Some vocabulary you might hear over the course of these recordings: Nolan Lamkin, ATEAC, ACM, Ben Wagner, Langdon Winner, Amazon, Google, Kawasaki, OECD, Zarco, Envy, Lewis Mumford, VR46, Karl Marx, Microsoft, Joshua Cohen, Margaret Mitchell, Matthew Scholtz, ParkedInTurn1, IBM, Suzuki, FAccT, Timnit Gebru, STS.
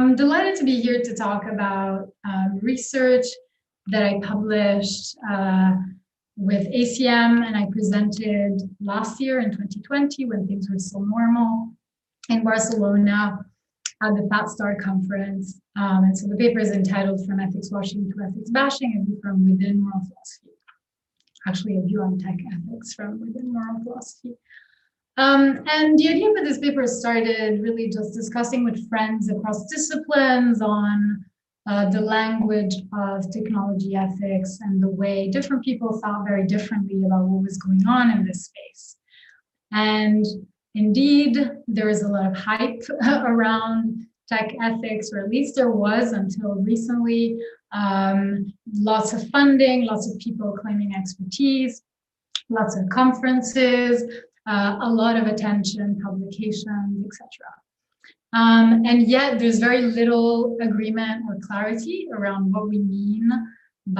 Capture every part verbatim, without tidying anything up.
I'm delighted to be here to talk about um, research that I published uh, with A C M, and I presented last year in twenty twenty when things were still normal in Barcelona at the FAccT conference. Um, and so the paper is entitled From Ethics Washing to Ethics Bashing, A View from Within Moral Philosophy. Actually, A View on Tech Ethics from Within Moral Philosophy. Um, and the idea for this paper started really just discussing with friends across disciplines on uh, the language of technology ethics and the way different people thought very differently about what was going on in this space. And indeed, there is a lot of hype around tech ethics, or at least there was until recently. Um, lots of funding, lots of people claiming expertise, lots of conferences, Uh, a lot of attention, publications, et cetera. Um, and yet there's very little agreement or clarity around what we mean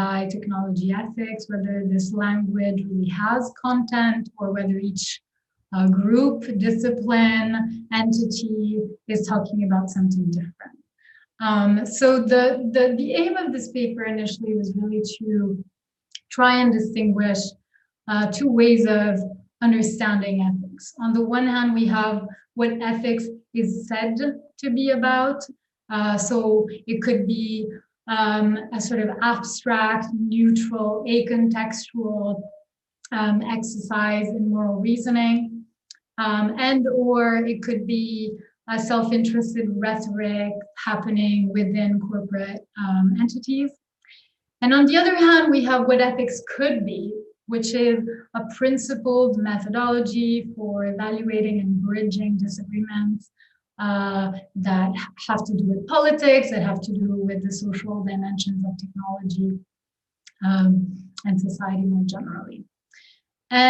by technology ethics, whether this language really has content or whether each uh, group, discipline, entity is talking about something different. Um, so the, the, the aim of this paper initially was really to try and distinguish uh, two ways of understanding ethics. On the one hand, we have what ethics is said to be about. Uh, so it could be um, a sort of abstract, neutral, acontextual um, exercise in moral reasoning. Um, and or it could be a self-interested rhetoric happening within corporate um, entities. And on the other hand, we have what ethics could be, which is a principled methodology for evaluating and bridging disagreements uh, that have to do with politics, that have to do with the social dimensions of technology um, and society more generally.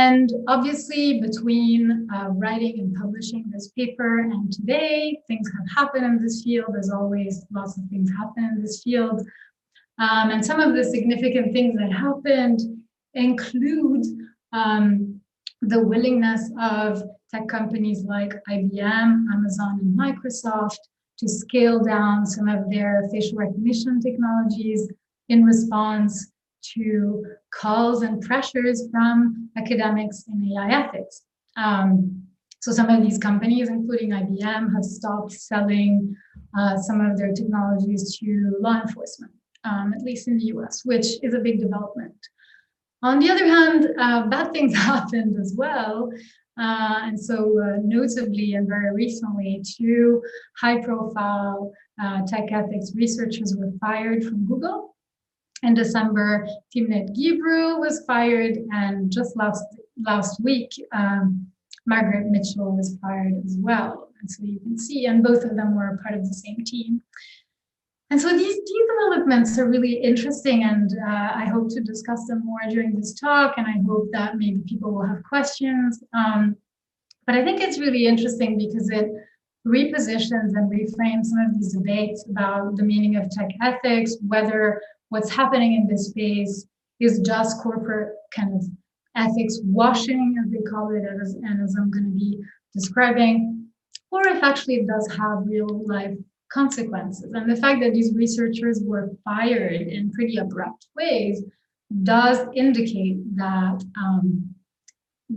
And obviously, between uh, writing and publishing this paper and today, things have happened in this field. As always, lots of things happen in this field. Um, and some of the significant things that happened include um, the willingness of tech companies like I B M, Amazon, and Microsoft to scale down some of their facial recognition technologies in response to calls and pressures from academics in A I ethics. Um, so some of these companies, including I B M, have stopped selling uh, some of their technologies to law enforcement, um, at least in the U S, which is a big development. On the other hand, uh, bad things happened as well. Uh, and so uh, notably and very recently, two high-profile uh, tech ethics researchers were fired from Google. In December, Timnit Gebru was fired, and just last, last week, um, Margaret Mitchell was fired as well. And so you can see, and both of them were part of the same team. And so these, these developments are really interesting, and uh, I hope to discuss them more during this talk, and I hope that maybe people will have questions. Um, but I think it's really interesting because it repositions and reframes some of these debates about the meaning of tech ethics, whether what's happening in this space is just corporate kind of ethics washing, as they call it, as, and as I'm going to be describing, or if actually it does have real life consequences. And the fact that these researchers were fired in pretty abrupt ways does indicate that um,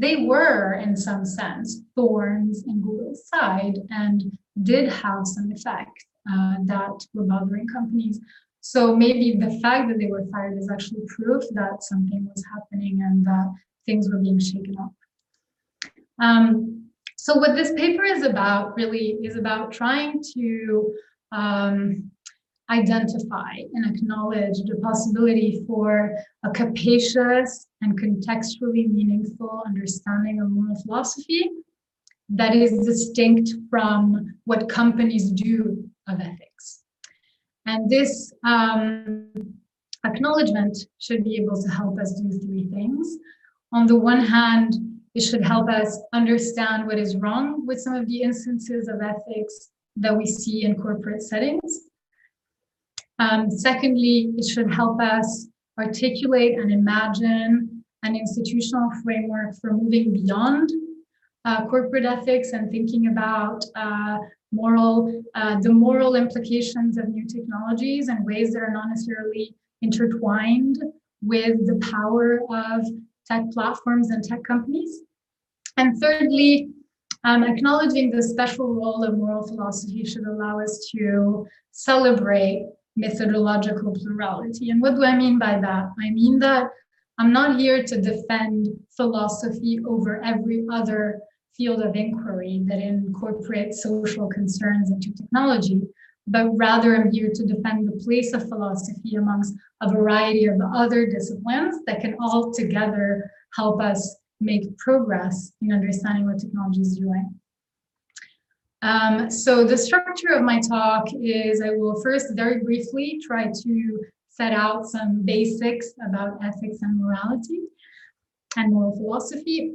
they were, in some sense, thorns in Google's side and did have some effect uh, that were bothering companies. So maybe the fact that they were fired is actually proof that something was happening and that things were being shaken up. Um, So what this paper is about really is about trying to um, identify and acknowledge the possibility for a capacious and contextually meaningful understanding of moral philosophy that is distinct from what companies do of ethics. And this um, acknowledgement should be able to help us do three things. On the one hand, it should help us understand what is wrong with some of the instances of ethics that we see in corporate settings. Um, secondly, it should help us articulate and imagine an institutional framework for moving beyond uh, corporate ethics and thinking about uh, moral, uh, the moral implications of new technologies in ways that are not necessarily intertwined with the power of tech platforms and tech companies. And thirdly, um, acknowledging the special role of moral philosophy should allow us to celebrate methodological plurality. And what do I mean by that? I mean that I'm not here to defend philosophy over every other field of inquiry that incorporates social concerns into technology, but rather I'm here to defend the place of philosophy amongst a variety of other disciplines that can all together help us make progress in understanding what technology is doing. Um, so the structure of my talk is I will first very briefly try to set out some basics about ethics and morality and moral philosophy.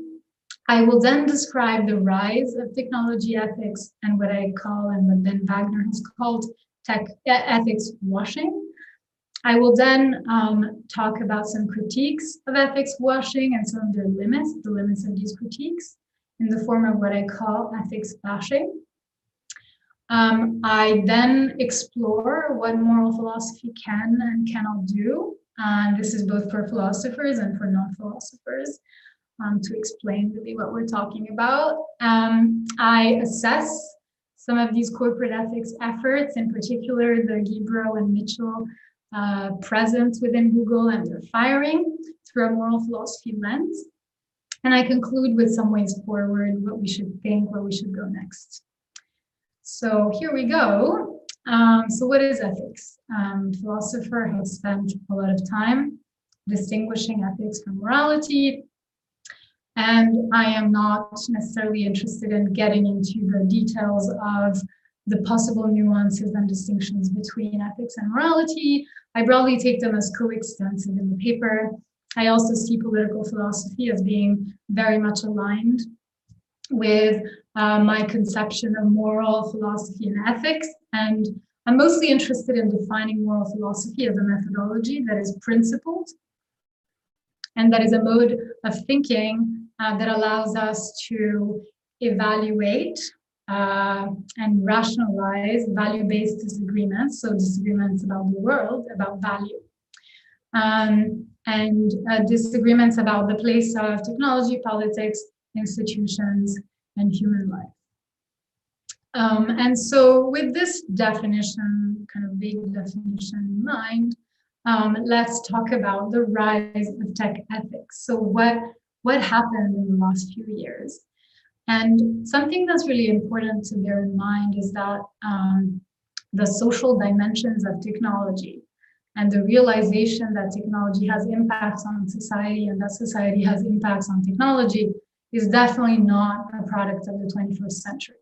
I will then describe the rise of technology ethics and what I call and what Ben Wagner has called tech ethics washing. I will then um, talk about some critiques of ethics washing and some of their limits, the limits of these critiques in the form of what I call ethics bashing. Um, I then explore what moral philosophy can and cannot do. And this is both for philosophers and for non-philosophers um, to explain really what we're talking about. Um, I assess some of these corporate ethics efforts, in particular the Gebru and Mitchell uh, presence within Google and their firing through a moral philosophy lens. And I conclude with some ways forward, what we should think, where we should go next. So here we go. Um, so what is ethics? Um, philosopher has spent a lot of time distinguishing ethics from morality. And I am not necessarily interested in getting into the details of the possible nuances and distinctions between ethics and morality. I broadly take them as coextensive in the paper. I also see political philosophy as being very much aligned with uh, my conception of moral philosophy and ethics. And I'm mostly interested in defining moral philosophy as a methodology that is principled and that is a mode of thinking uh, that allows us to evaluate uh, and rationalize value-based disagreements, so disagreements about the world, about value. Um, and uh, disagreements about the place of technology, politics, institutions, and human life. Um, and so with this definition, kind of vague definition in mind, um, let's talk about the rise of tech ethics. So what, what happened in the last few years? And something that's really important to bear in mind is that um, the social dimensions of technology and the realization that technology has impacts on society and that society has impacts on technology is definitely not a product of the twenty-first century.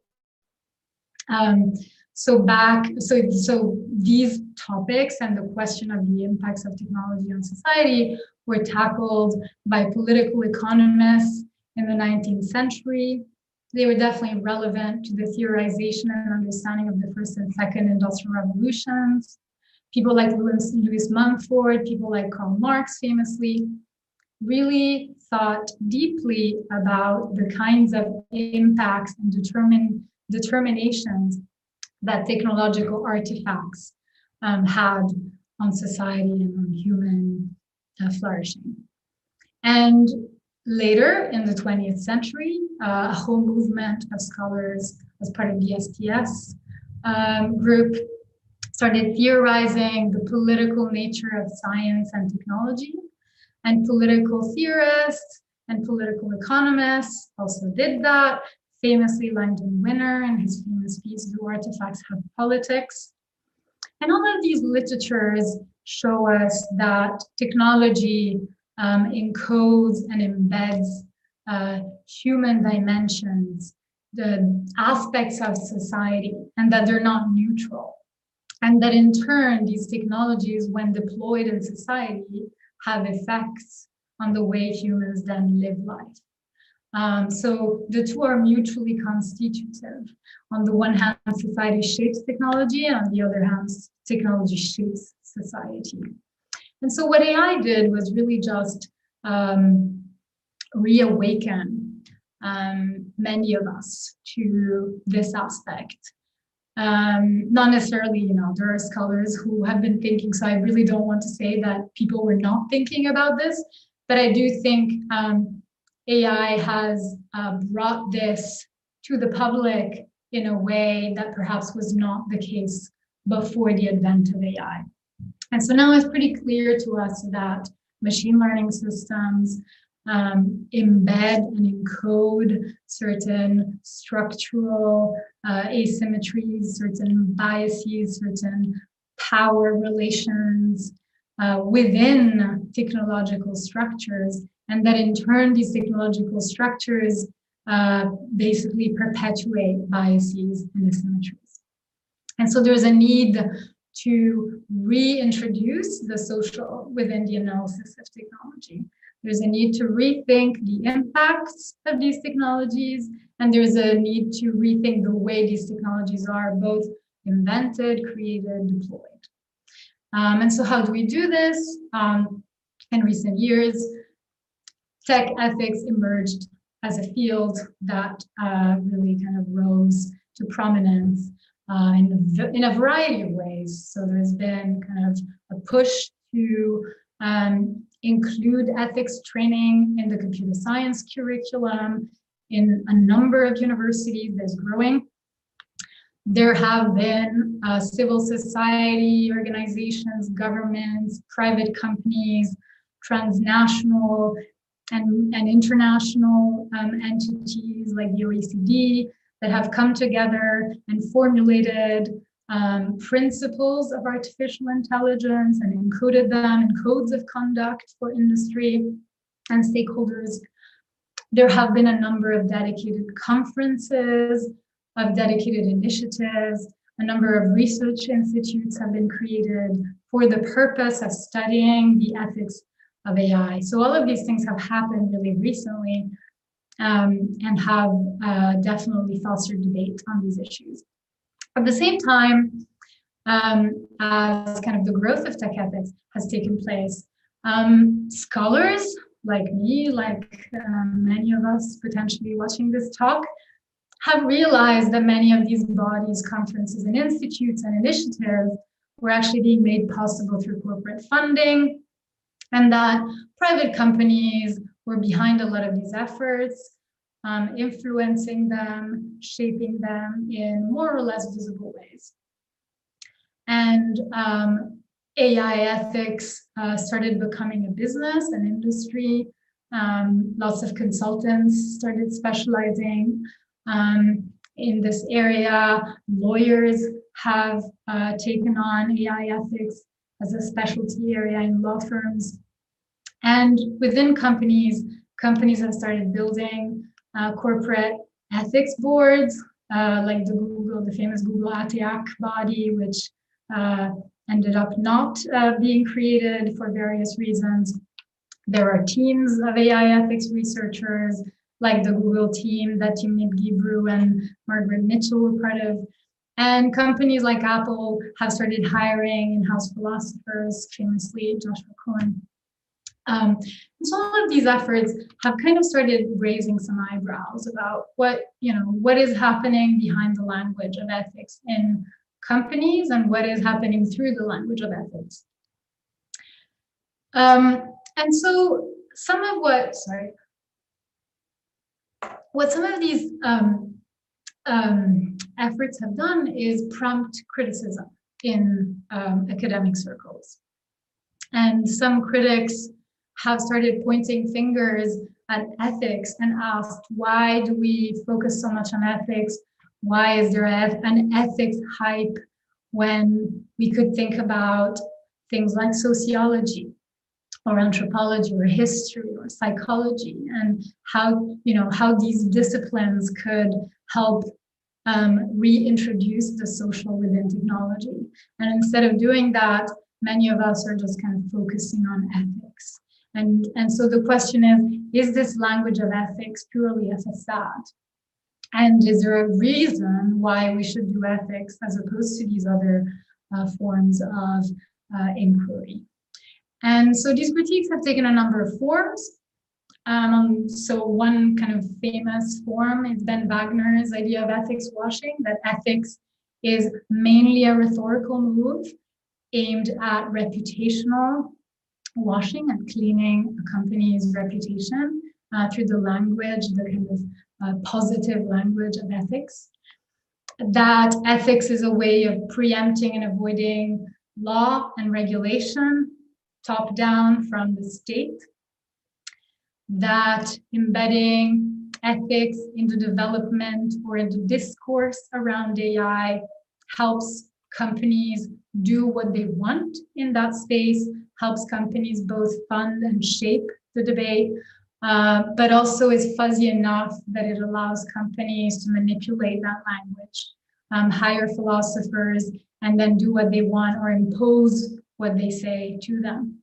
Um, so back, so, so these topics and the question of the impacts of technology on society were tackled by political economists in the nineteenth century. They were definitely relevant to the theorization and understanding of the first and second industrial revolutions. People like Lewis, Lewis Mumford, people like Karl Marx famously really thought deeply about the kinds of impacts and determine, determinations that technological artifacts um, had on society and on human uh, flourishing. And later in the twentieth century, uh, a whole movement of scholars as part of the S T S um, group started theorizing the political nature of science and technology. And political theorists and political economists also did that. Famously, Langdon Winner and his famous piece, Do Artifacts Have Politics? And all of these literatures show us that technology um, encodes and embeds uh, human dimensions, the aspects of society, and that they're not neutral. And that in turn, these technologies, when deployed in society, have effects on the way humans then live life. Um, so the two are mutually constitutive. On the one hand, society shapes technology, and on the other hand, technology shapes society. And so what A I did was really just um, reawaken um, many of us to this aspect. Um, not necessarily, you know, there are scholars who have been thinking, so I really don't want to say that people were not thinking about this, but I do think um, A I has uh, brought this to the public in a way that perhaps was not the case before the advent of A I. And so now it's pretty clear to us that machine learning systems um, embed and encode certain structural uh, asymmetries, certain biases, certain power relations uh, within technological structures, and that in turn these technological structures uh, basically perpetuate biases and asymmetries. And so there's a need to reintroduce the social within the analysis of technology. There's a need to rethink the impacts of these technologies, and there's a need to rethink the way these technologies are both invented, created, deployed. Um, and so how do we do this? Um, in recent years, tech ethics emerged as a field that uh, really kind of rose to prominence Uh, in, in a variety of ways. So there's been kind of a push to um, include ethics training in the computer science curriculum in a number of universities that's growing. There have been uh, civil society organizations, governments, private companies, transnational and, and international um, entities like the O E C D, that have come together and formulated um, principles of artificial intelligence and included them in codes of conduct for industry and stakeholders. There have been a number of dedicated conferences, of dedicated initiatives. A number of research institutes have been created for the purpose of studying the ethics of A I. So all of these things have happened really recently. Um, and have uh, definitely fostered debate on these issues. At the same time, um, as kind of the growth of tech ethics has taken place, um, scholars like me, like uh, many of us potentially watching this talk, have realized that many of these bodies, conferences and institutes and initiatives were actually being made possible through corporate funding, and that private companies were behind a lot of these efforts, um, influencing them, shaping them in more or less visible ways. And um, A I ethics uh, started becoming a business, an industry. Um, lots of consultants started specializing um, in this area. Lawyers have uh, taken on A I ethics as a specialty area in law firms. And within companies, companies have started building uh, corporate ethics boards, uh, like the Google, the famous Google ATEAC body, which uh, ended up not uh, being created for various reasons. There are teams of A I ethics researchers, like the Google team that Timnit Gebru and Margaret Mitchell were part of. And companies like Apple have started hiring in-house philosophers, famously Joshua Cohen. Um, and so all of these efforts have kind of started raising some eyebrows about what, you know, what is happening behind the language of ethics in companies and what is happening through the language of ethics. Um, and so some of what, sorry, what some of these um, um, efforts have done is prompt criticism in um, academic circles. And some critics have started pointing fingers at ethics and asked, why do we focus so much on ethics? Why is there an ethics hype when we could think about things like sociology or anthropology or history or psychology, and how, you know, how these disciplines could help um, reintroduce the social within technology. And instead of doing that, many of us are just kind of focusing on ethics. And, and so the question is, is this language of ethics purely a facade? And is there a reason why we should do ethics as opposed to these other uh, forms of uh, inquiry? And so these critiques have taken a number of forms. Um, so one kind of famous form is Ben Wagner's idea of ethics washing, that ethics is mainly a rhetorical move aimed at reputational washing and cleaning a company's reputation uh, through the language, the kind of uh, positive language of ethics. That ethics is a way of preempting and avoiding law and regulation, top down from the state. That embedding ethics into development or into discourse around A I helps companies do what they want in that space, helps companies both fund and shape the debate, uh, but also is fuzzy enough that it allows companies to manipulate that language, um, hire philosophers, and then do what they want or impose what they say to them.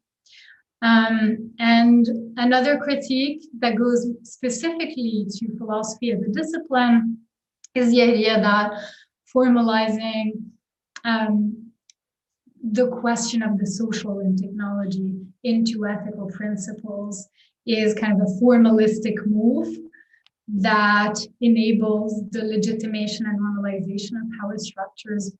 Um, and another critique that goes specifically to philosophy as a discipline is the idea that formalizing um, the question of the social in technology into ethical principles is kind of a formalistic move that enables the legitimation and normalization of power structures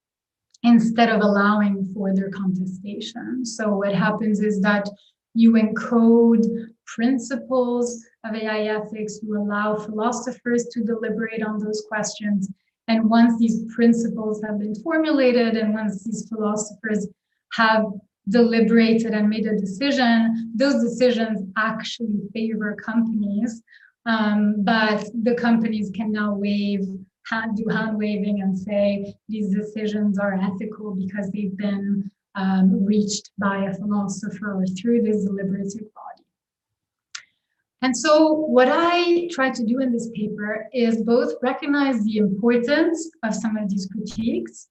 instead of allowing for their contestation. So what happens is that you encode principles of A I ethics, you allow philosophers to deliberate on those questions. And once these principles have been formulated and once these philosophers have deliberated and made a decision, those decisions actually favor companies, um, but the companies can now wave, hand, do hand waving and say, these decisions are ethical because they've been um, reached by a philosopher or through this deliberative body. And so what I try to do in this paper is both recognize the importance of some of these critiques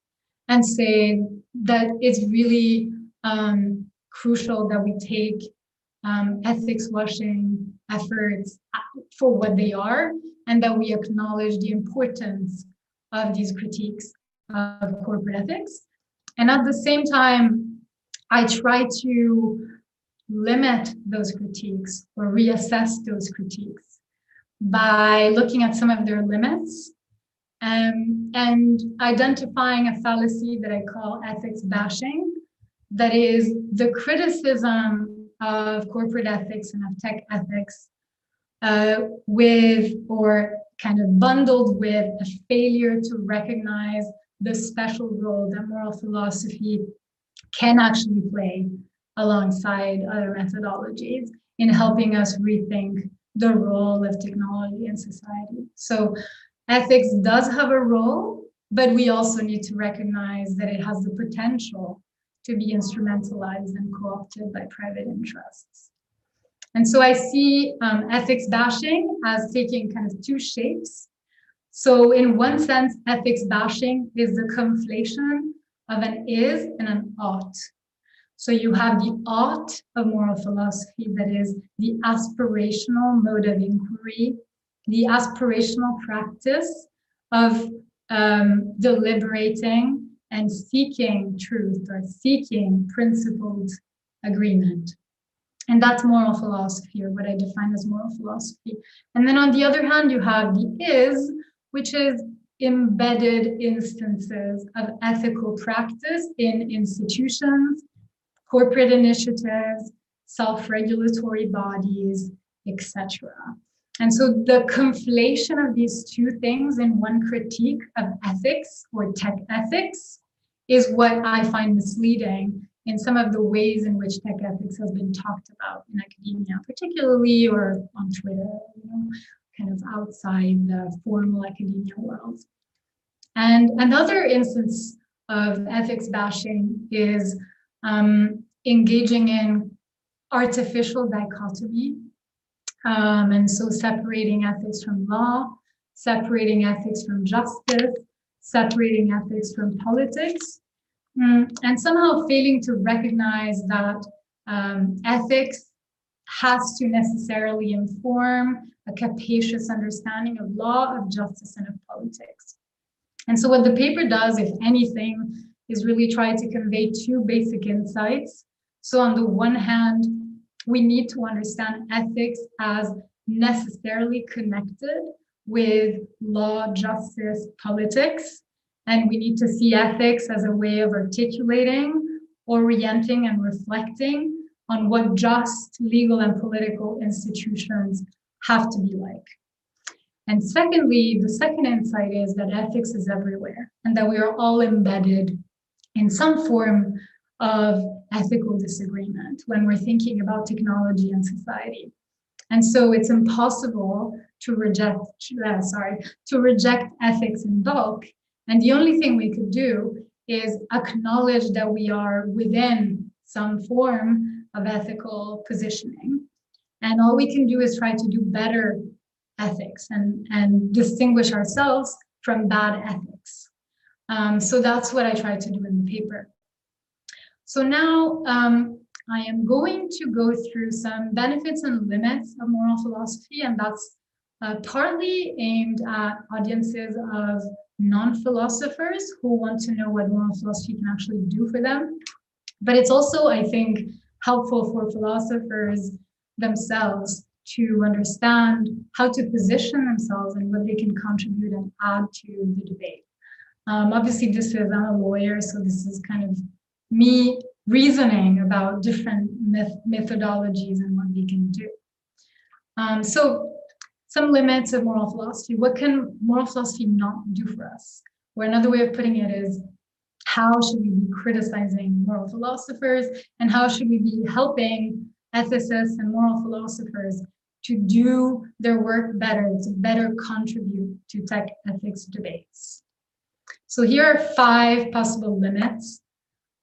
and say that it's really um, crucial that we take um, ethics washing efforts for what they are, and that we acknowledge the importance of these critiques of corporate ethics. And at the same time, I try to limit those critiques or reassess those critiques by looking at some of their limits um, and identifying a fallacy that I call ethics bashing, that is the criticism of corporate ethics and of tech ethics uh, with or kind of bundled with a failure to recognize the special role that moral philosophy can actually play alongside other methodologies in helping us rethink the role of technology in society. So ethics does have a role, but we also need to recognize that it has the potential to be instrumentalized and co-opted by private interests. And so I see um, ethics bashing as taking kind of two shapes. So in one sense, ethics bashing is the conflation of an is and an ought. So you have the ought of moral philosophy, that is the aspirational mode of inquiry, the aspirational practice of um, deliberating and seeking truth or seeking principled agreement. And that's moral philosophy, or what I define as moral philosophy. And then on the other hand, you have the is, which is embedded instances of ethical practice in institutions, corporate initiatives, self-regulatory bodies, et cetera. And so the conflation of these two things in one critique of ethics or tech ethics is what I find misleading in some of the ways in which tech ethics has been talked about in academia, particularly, or on Twitter, you know, kind of outside the formal academia world. And another instance of ethics bashing is Um, engaging in artificial dichotomy. Um, and so separating ethics from law, separating ethics from justice, separating ethics from politics, um, and somehow failing to recognize that um, ethics has to necessarily inform a capacious understanding of law, of justice, and of politics. And so what the paper does, if anything, is really try to convey two basic insights. So on the one hand, we need to understand ethics as necessarily connected with law, justice, politics, and we need to see ethics as a way of articulating, orienting, and reflecting on what just legal and political institutions have to be like. And secondly, the second insight is that ethics is everywhere and that we are all embedded in some form of ethical disagreement when we're thinking about technology and society. And so it's impossible to reject, uh, sorry, to reject ethics in bulk. And the only thing we could do is acknowledge that we are within some form of ethical positioning. And all we can do is try to do better ethics and, and distinguish ourselves from bad ethics. Um, so that's what I try to do in the paper. So now um, I am going to go through some benefits and limits of moral philosophy, and that's uh, partly aimed at audiences of non-philosophers who want to know what moral philosophy can actually do for them. But it's also, I think, helpful for philosophers themselves to understand how to position themselves and what they can contribute and add to the debate. Um, obviously, this is, I'm a lawyer, so this is kind of me reasoning about different myth methodologies and what we can do. Um, so some limits of moral philosophy. What can moral philosophy not do for us? Or another way of putting it is, how should we be criticizing moral philosophers, and how should we be helping ethicists and moral philosophers to do their work better, to better contribute to tech ethics debates? So here are five possible limits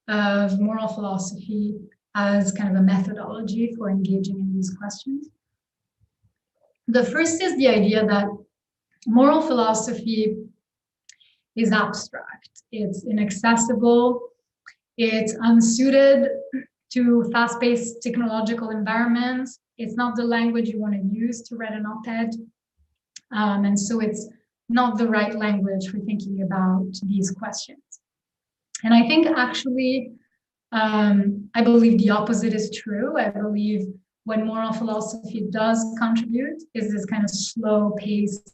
of moral philosophy as kind of a methodology for engaging in these questions. The first is the idea that moral philosophy is abstract, it's inaccessible, it's unsuited to fast-paced technological environments, it's not the language you want to use to read an op-ed, um, and so it's not the right language for thinking about these questions. And I think actually, um, I believe the opposite is true. I believe when moral philosophy does contribute is this kind of slow-paced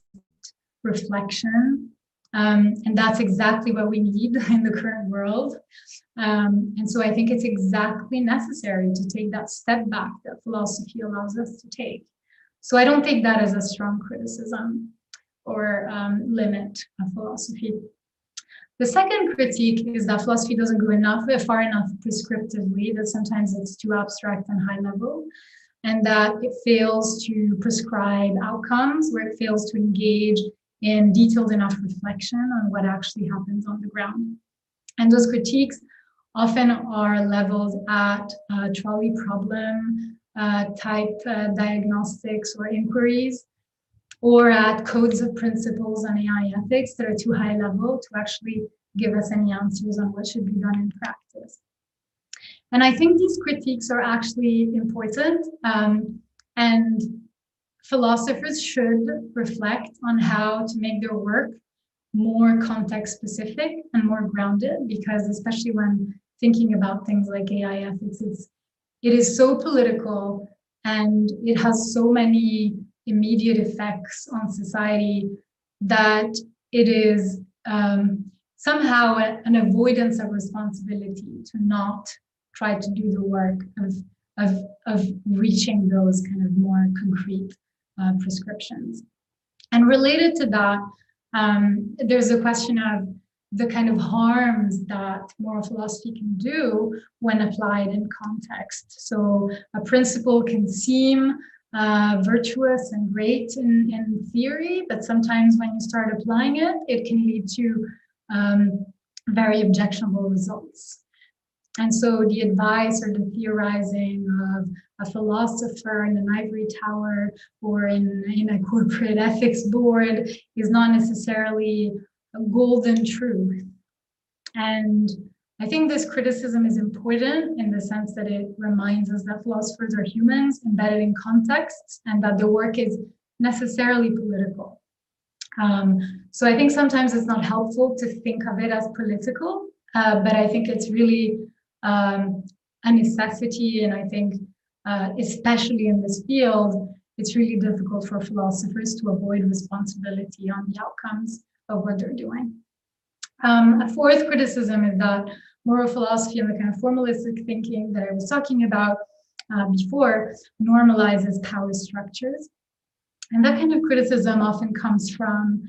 reflection. Um, and that's exactly what we need in the current world. Um, and so I think it's exactly necessary to take that step back that philosophy allows us to take. So I don't take that as a strong criticism or um, limit of philosophy. The second critique is that philosophy doesn't go enough, far enough prescriptively, that sometimes it's too abstract and high level, and that it fails to prescribe outcomes, where it fails to engage in detailed enough reflection on what actually happens on the ground. And those critiques often are leveled at uh, trolley problem uh, type uh, diagnostics or inquiries, or at codes of principles on A I ethics that are too high level to actually give us any answers on what should be done in practice. And I think these critiques are actually important, um, and philosophers should reflect on how to make their work more context specific and more grounded, because especially when thinking about things like A I ethics, it's, it is so political and it has so many immediate effects on society that it is um, somehow a, an avoidance of responsibility to not try to do the work of, of, of reaching those kind of more concrete uh, prescriptions. And related to that, um, there's a question of the kind of harms that moral philosophy can do when applied in context. So a principle can seem Uh, virtuous and great in, in theory, but sometimes when you start applying it, it can lead to um, very objectionable results. And so the advice or the theorizing of a philosopher in an ivory tower or in, in a corporate ethics board is not necessarily a golden truth. And I think this criticism is important in the sense that it reminds us that philosophers are humans embedded in contexts and that the work is necessarily political. Um, so I think sometimes it's not helpful to think of it as political, uh, but I think it's really um, a necessity. And I think, uh, especially in this field, it's really difficult for philosophers to avoid responsibility on the outcomes of what they're doing. Um, a fourth criticism is that moral philosophy and the kind of formalistic thinking that I was talking about uh, before normalizes power structures. And that kind of criticism often comes from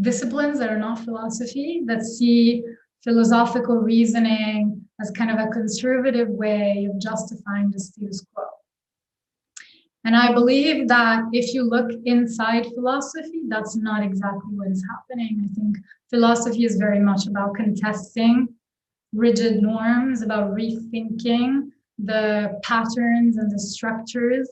disciplines that are not philosophy, that see philosophical reasoning as kind of a conservative way of justifying the status quo. And I believe that if you look inside philosophy, that's not exactly what is happening. I think philosophy is very much about contesting rigid norms, about rethinking the patterns and the structures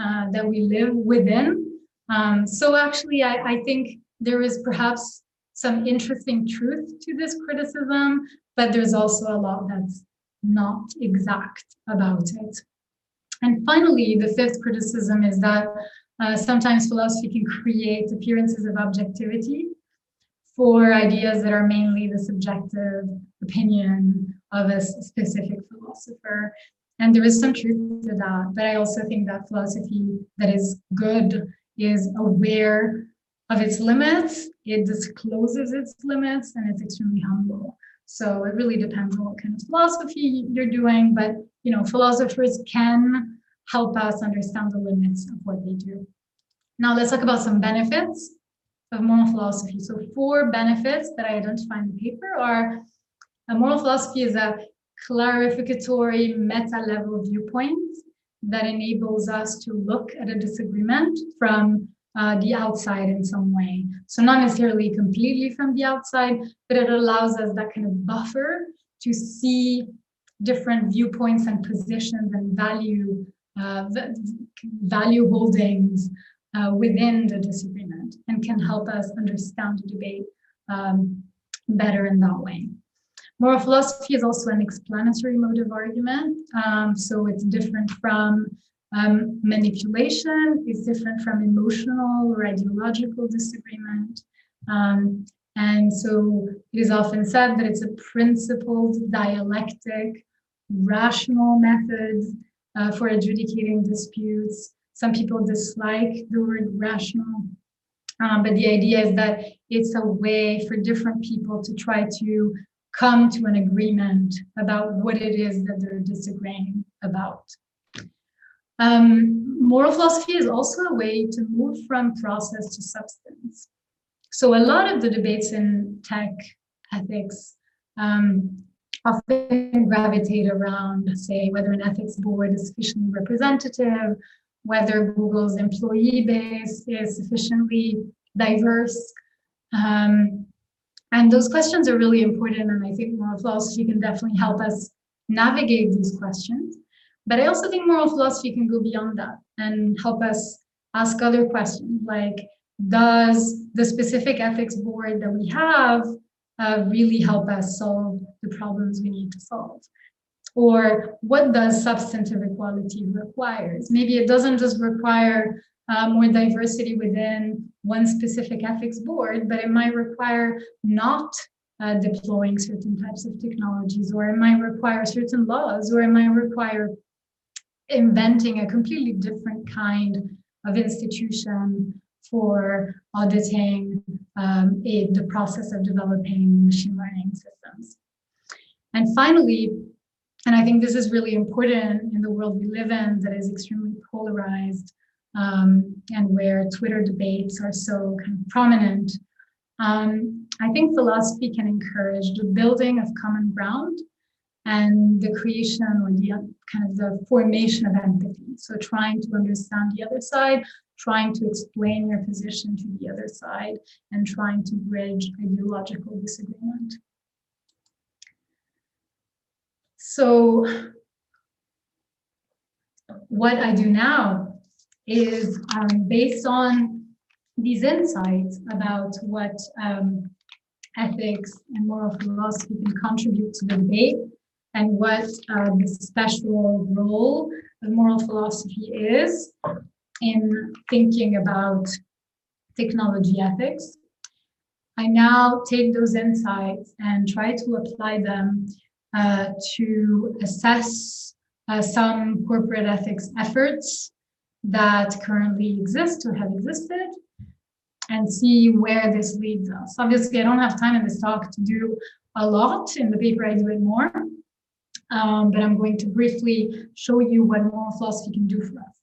uh, that we live within. Um, so actually, I, I think there is perhaps some interesting truth to this criticism, but there's also a lot that's not exact about it. And finally, the fifth criticism is that uh, sometimes philosophy can create appearances of objectivity for ideas that are mainly the subjective opinion of a specific philosopher. And there is some truth to that, but I also think that philosophy that is good is aware of its limits, it discloses its limits, and it's extremely humble. So it really depends on what kind of philosophy you're doing, but you know, philosophers can help us understand the limits of what they do. Now let's talk about some benefits of moral philosophy. So four benefits that I identify in the paper are: a moral philosophy is a clarificatory meta-level viewpoint that enables us to look at a disagreement from uh, the outside in some way. So not necessarily completely from the outside, but it allows us that kind of buffer to see different viewpoints and positions and value uh, value holdings uh, within the disagreement, and can help us understand the debate um, better in that way. Moral philosophy is also an explanatory mode of argument, um, so it's different from um, manipulation, it's different from emotional or ideological disagreement. Um, And so it is often said that it's a principled, dialectic, rational method uh, for adjudicating disputes. Some people dislike the word rational, um, but the idea is that it's a way for different people to try to come to an agreement about what it is that they're disagreeing about. Um, moral philosophy is also a way to move from process to substance. So a lot of the debates in tech ethics um, often gravitate around, say, whether an ethics board is sufficiently representative, whether Google's employee base is sufficiently diverse. Um, and those questions are really important, and I think moral philosophy can definitely help us navigate these questions. But I also think moral philosophy can go beyond that and help us ask other questions like, does the specific ethics board that we have uh, really help us solve the problems we need to solve? Or what does substantive equality requires? Maybe it doesn't just require uh, more diversity within one specific ethics board, but it might require not uh, deploying certain types of technologies, or it might require certain laws, or it might require inventing a completely different kind of institution for auditing um, in the process of developing machine learning systems. And finally, and I think this is really important in the world we live in that is extremely polarized um, and where Twitter debates are so kind of prominent, um, I think philosophy can encourage the building of common ground and the creation or the kind of the formation of empathy. So trying to understand the other side, trying to explain your position to the other side, and trying to bridge ideological disagreement. So what I do now is um, based on these insights about what um, ethics and moral philosophy can contribute to the debate, and what uh, the special role of moral philosophy is in thinking about technology ethics. I now take those insights and try to apply them uh, to assess uh, some corporate ethics efforts that currently exist or have existed, and see where this leads us. Obviously, I don't have time in this talk to do a lot. In the paper, I do it more, um, but I'm going to briefly show you what moral philosophy can do for us.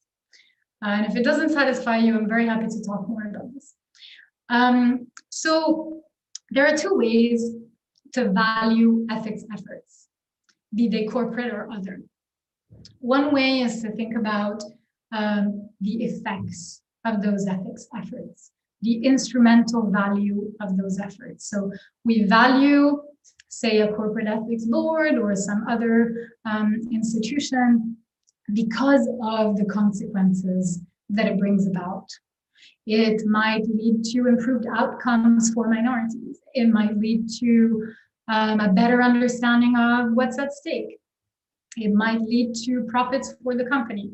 Uh, and if it doesn't satisfy you, I'm very happy to talk more about this. Um, so there are two ways to value ethics efforts, be they corporate or other. One way is to think about um, the effects of those ethics efforts, the instrumental value of those efforts. So we value, say, a corporate ethics board or some other um, institution because of the consequences that it brings about. It might lead to improved outcomes for minorities. It might lead to um, a better understanding of what's at stake. It might lead to profits for the company.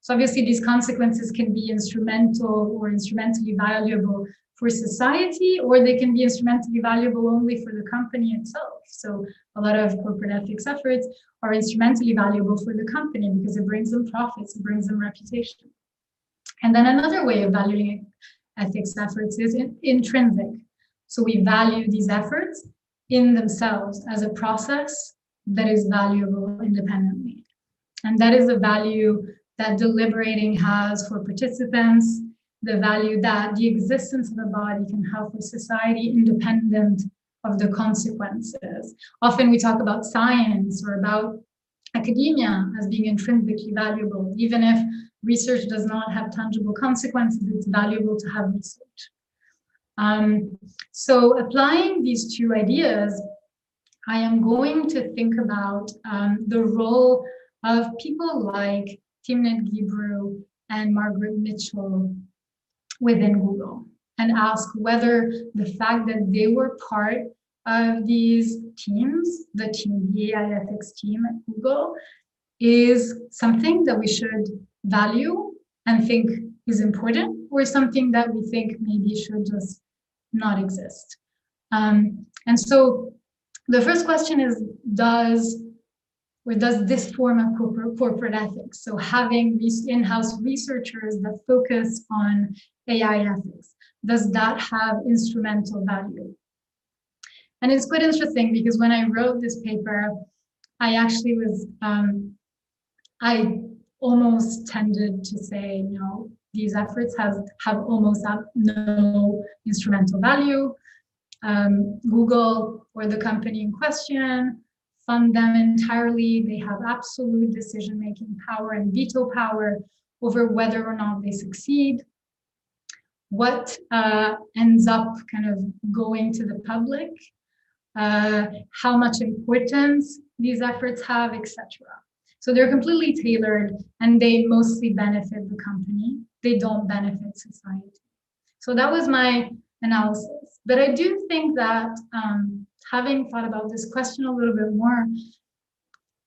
So obviously these consequences can be instrumental or instrumentally valuable for society, or they can be instrumentally valuable only for the company itself. So a lot of corporate ethics efforts are instrumentally valuable for the company because it brings them profits, it brings them reputation. And then another way of valuing ethics efforts is in, intrinsic. So we value these efforts in themselves as a process that is valuable independently. And that is a value that deliberating has for participants, the value that the existence of a body can have for society independent of the consequences. Often we talk about science or about academia as being intrinsically valuable. Even if research does not have tangible consequences, it's valuable to have research. Um, so applying these two ideas, I am going to think about um, the role of people like Timnit Gebru and Margaret Mitchell within Google, and ask whether the fact that they were part of these teams, the team, the A I ethics team at Google, is something that we should value and think is important, or something that we think maybe should just not exist. Um, and so the first question is, does or does this form of corporate, corporate ethics, so having in-house researchers that focus on A I ethics, does that have instrumental value? And it's quite interesting because when I wrote this paper, I actually was, um, I almost tended to say, you know, these efforts have, have almost no instrumental value. Um, Google or the company in question fund them entirely. They have absolute decision-making power and veto power over whether or not they succeed. What uh, ends up kind of going to the public, uh, how much importance these efforts have, et cetera. So they're completely tailored and they mostly benefit the company. They don't benefit society. So that was my analysis. But I do think that um, having thought about this question a little bit more,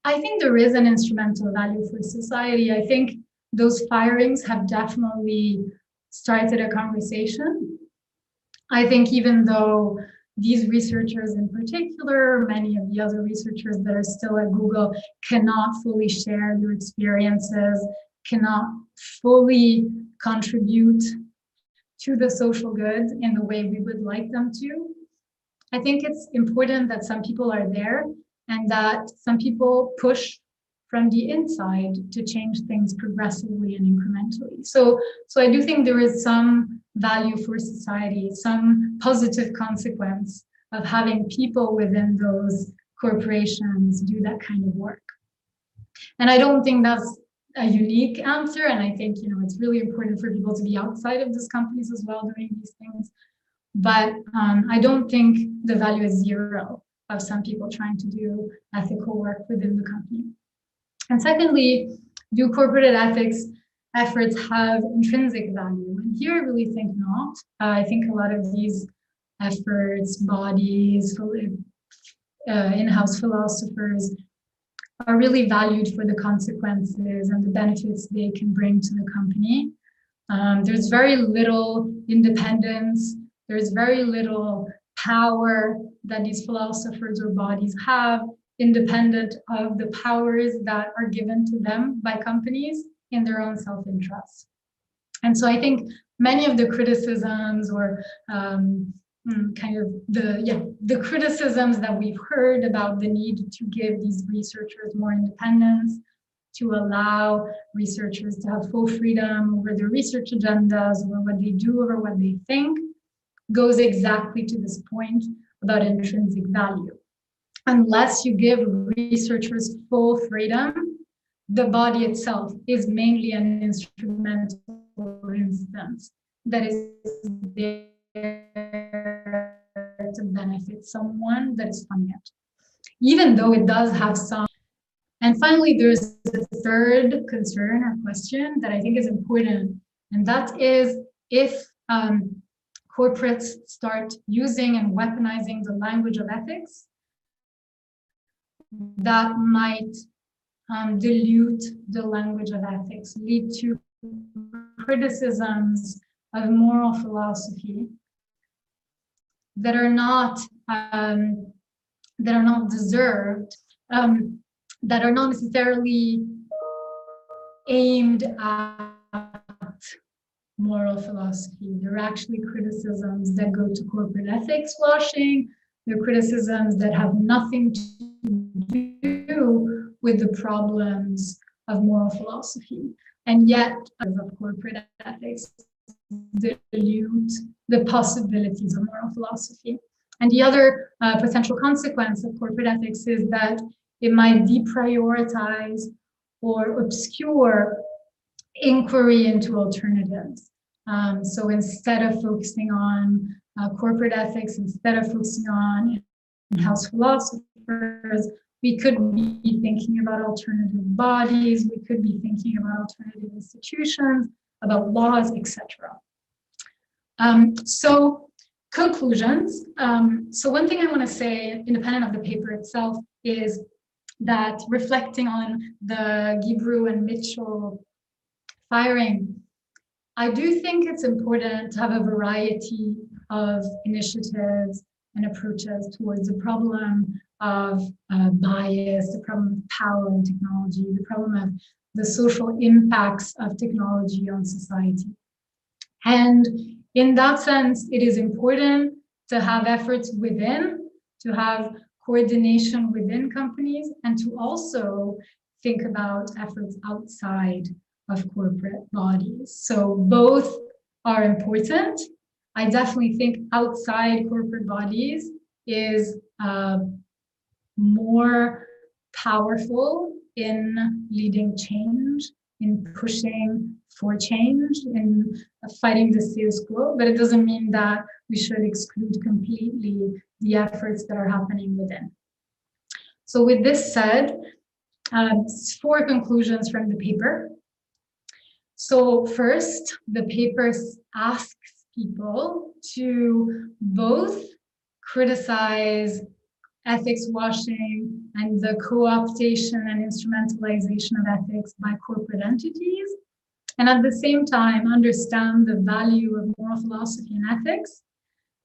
I think there is an instrumental value for society. I think those firings have definitely started a conversation. I think even though these researchers in particular, many of the other researchers that are still at Google cannot fully share their experiences, cannot fully contribute to the social good in the way we would like them to, I think it's important that some people are there and that some people push from the inside to change things progressively and incrementally. So, so I do think there is some value for society, some positive consequence of having people within those corporations do that kind of work. And I don't think that's a unique answer. And I think, you know, it's really important for people to be outside of these companies as well doing these things. But um, I don't think the value is zero of some people trying to do ethical work within the company. And secondly, do corporate ethics efforts have intrinsic value? And here I really think not. Uh, I think a lot of these efforts, bodies, uh, in-house philosophers are really valued for the consequences and the benefits they can bring to the company. Um, there's very little independence. There's very little power that these philosophers or bodies have, independent of the powers that are given to them by companies in their own self-interest. And so I think many of the criticisms or um, kind of the yeah the criticisms that we've heard about the need to give these researchers more independence, to allow researchers to have full freedom over their research agendas, over what they do, over what they think, goes exactly to this point about intrinsic value. Unless you give researchers full freedom, the body itself is mainly an instrumental instance that is there to benefit someone, that is funding it, even though it does have some. And finally, there's the third concern or question that I think is important, and that is if um, corporates start using and weaponizing the language of ethics, that might um, dilute the language of ethics, lead to criticisms of moral philosophy that are not um, that are not deserved, um, that are not necessarily aimed at moral philosophy. They're actually criticisms that go to corporate ethics washing. They're criticisms that have nothing to do with the problems of moral philosophy. And yet, as of corporate ethics, dilute the possibilities of moral philosophy. And the other uh, potential consequence of corporate ethics is that it might deprioritize or obscure inquiry into alternatives. Um, so instead of focusing on uh, corporate ethics, instead of focusing on in-house philosophers, we could be thinking about alternative bodies, we could be thinking about alternative institutions, about laws, et cetera. Um, so conclusions. Um, so one thing I want to say, independent of the paper itself, is that reflecting on the Gebru and Mitchell firing, I do think it's important to have a variety of initiatives and approaches towards the problem of uh, bias, the problem of power in technology, the problem of the social impacts of technology on society. And in that sense, it is important to have efforts within, to have coordination within companies, and to also think about efforts outside of corporate bodies. So both are important. I definitely think outside corporate bodies is uh, more powerful in leading change, in pushing for change, in fighting the status quo, but it doesn't mean that we should exclude completely the efforts that are happening within. So with this said, uh, four conclusions from the paper. So first, the paper asks people to both criticize ethics washing and the co-optation and instrumentalization of ethics by corporate entities, and at the same time understand the value of moral philosophy and ethics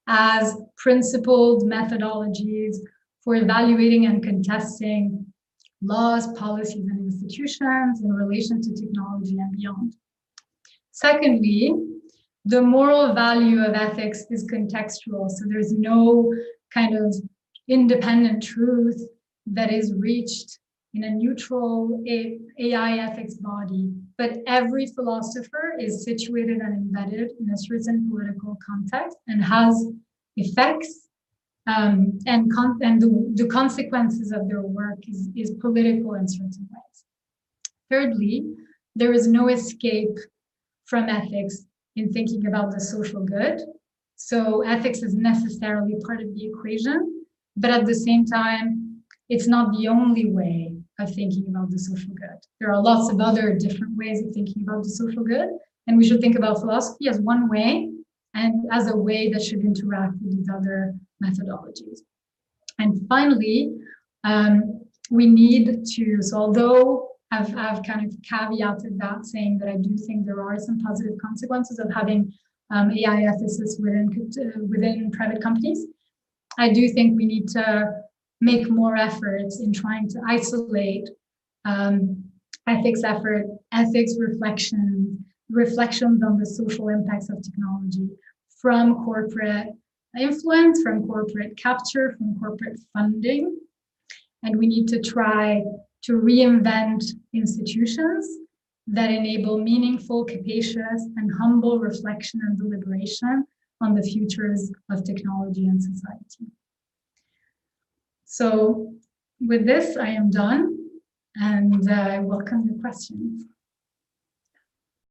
as principled methodologies for evaluating and contesting laws, policies, and institutions in relation to technology and beyond. Secondly, the moral value of ethics is contextual, so there's no kind of independent truth that is reached in a neutral A I ethics body, but every philosopher is situated and embedded in a certain political context and has effects um, and, con and the, the consequences of their work is, is political in certain ways. Thirdly, there is no escape from ethics in thinking about the social good. So ethics is necessarily part of the equation, but at the same time, it's not the only way of thinking about the social good. There are lots of other different ways of thinking about the social good, and we should think about philosophy as one way and as a way that should interact with these other methodologies. And finally, um, we need to, so although I've, I've kind of caveated that saying that I do think there are some positive consequences of having um, A I ethicists within, uh, within private companies, I do think we need to make more efforts in trying to isolate um, ethics effort, ethics reflections reflections on the social impacts of technology from corporate influence, from corporate capture, from corporate funding. And we need to try to reinvent institutions that enable meaningful, capacious, and humble reflection and deliberation on the futures of technology and society. So with this, I am done, and I uh, welcome your questions.